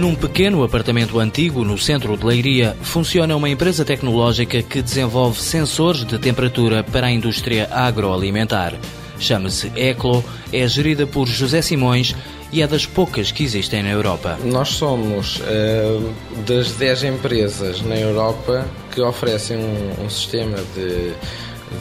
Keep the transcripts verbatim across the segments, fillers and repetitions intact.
Num pequeno apartamento antigo no centro de Leiria, funciona uma empresa tecnológica que desenvolve sensores de temperatura para a indústria agroalimentar. Chama-se Eclo, é gerida por José Simões e é das poucas que existem na Europa. Nós somos uh, das dez empresas na Europa que oferecem um, um sistema de,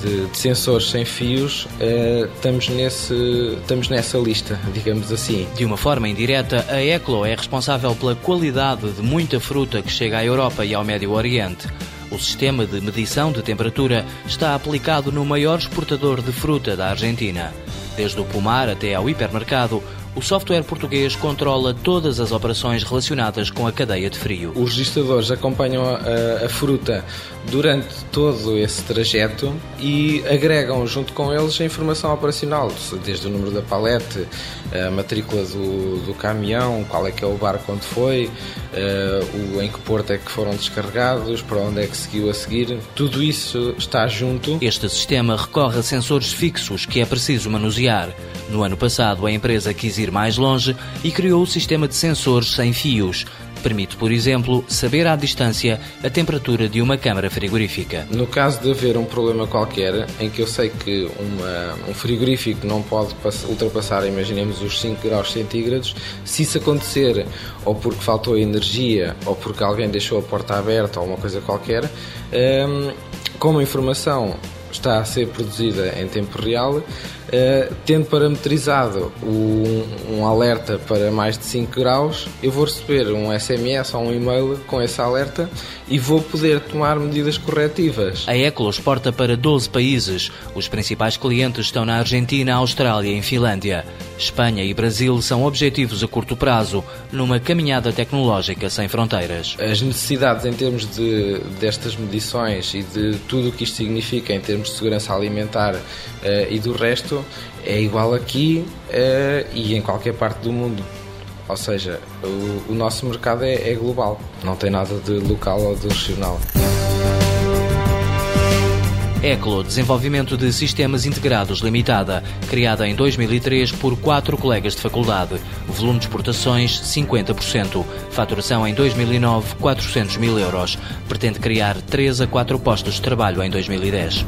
de, de sensores sem fios. Uh, estamos, nesse, estamos nessa lista, digamos assim. De uma forma indireta, a Eclo é responsável pela qualidade de muita fruta que chega à Europa e ao Médio Oriente. O sistema de medição de temperatura está aplicado no maior exportador de fruta da Argentina. Desde o pomar até ao hipermercado, o software português controla todas as operações relacionadas com a cadeia de frio. Os registadores acompanham a, a fruta durante todo esse trajeto e agregam junto com eles a informação operacional, desde o número da palete, a matrícula do, do caminhão, qual é que é o barco onde foi, a, o, em que porto é que foram descarregados, para onde é que seguiu a seguir. Tudo isso está junto. Este sistema recorre a sensores fixos que é preciso manusear. No ano passado, a empresa quis ir mais longe e criou o sistema de sensores sem fios. Permite, por exemplo, saber à distância a temperatura de uma câmara frigorífica. No caso de haver um problema qualquer, em que eu sei que uma, um frigorífico não pode ultrapassar, imaginemos, os cinco graus centígrados, se isso acontecer, ou porque faltou energia, ou porque alguém deixou a porta aberta, ou uma coisa qualquer, hum, como a informação está a ser produzida em tempo real, Uh, tendo parametrizado um, um alerta para mais de cinco graus, eu vou receber um S M S ou um e-mail com esse alerta e vou poder tomar medidas corretivas. A Eclo exporta para doze países. Os principais clientes estão na Argentina, Austrália e Finlândia. Espanha e Brasil são objetivos a curto prazo, numa caminhada tecnológica sem fronteiras. As necessidades em termos de, destas medições e de tudo o que isto significa em termos de segurança alimentar uh, e do resto é igual aqui uh, e em qualquer parte do mundo. Ou seja, o, o nosso mercado é, é global, não tem nada de local ou de regional. Eclo, desenvolvimento de sistemas integrados limitada, criada em dois mil e três por quatro colegas de faculdade. Volume de exportações, cinquenta por cento. Faturação em dois mil e nove, quatrocentos mil euros. Pretende criar três a quatro postos de trabalho em dois mil e dez.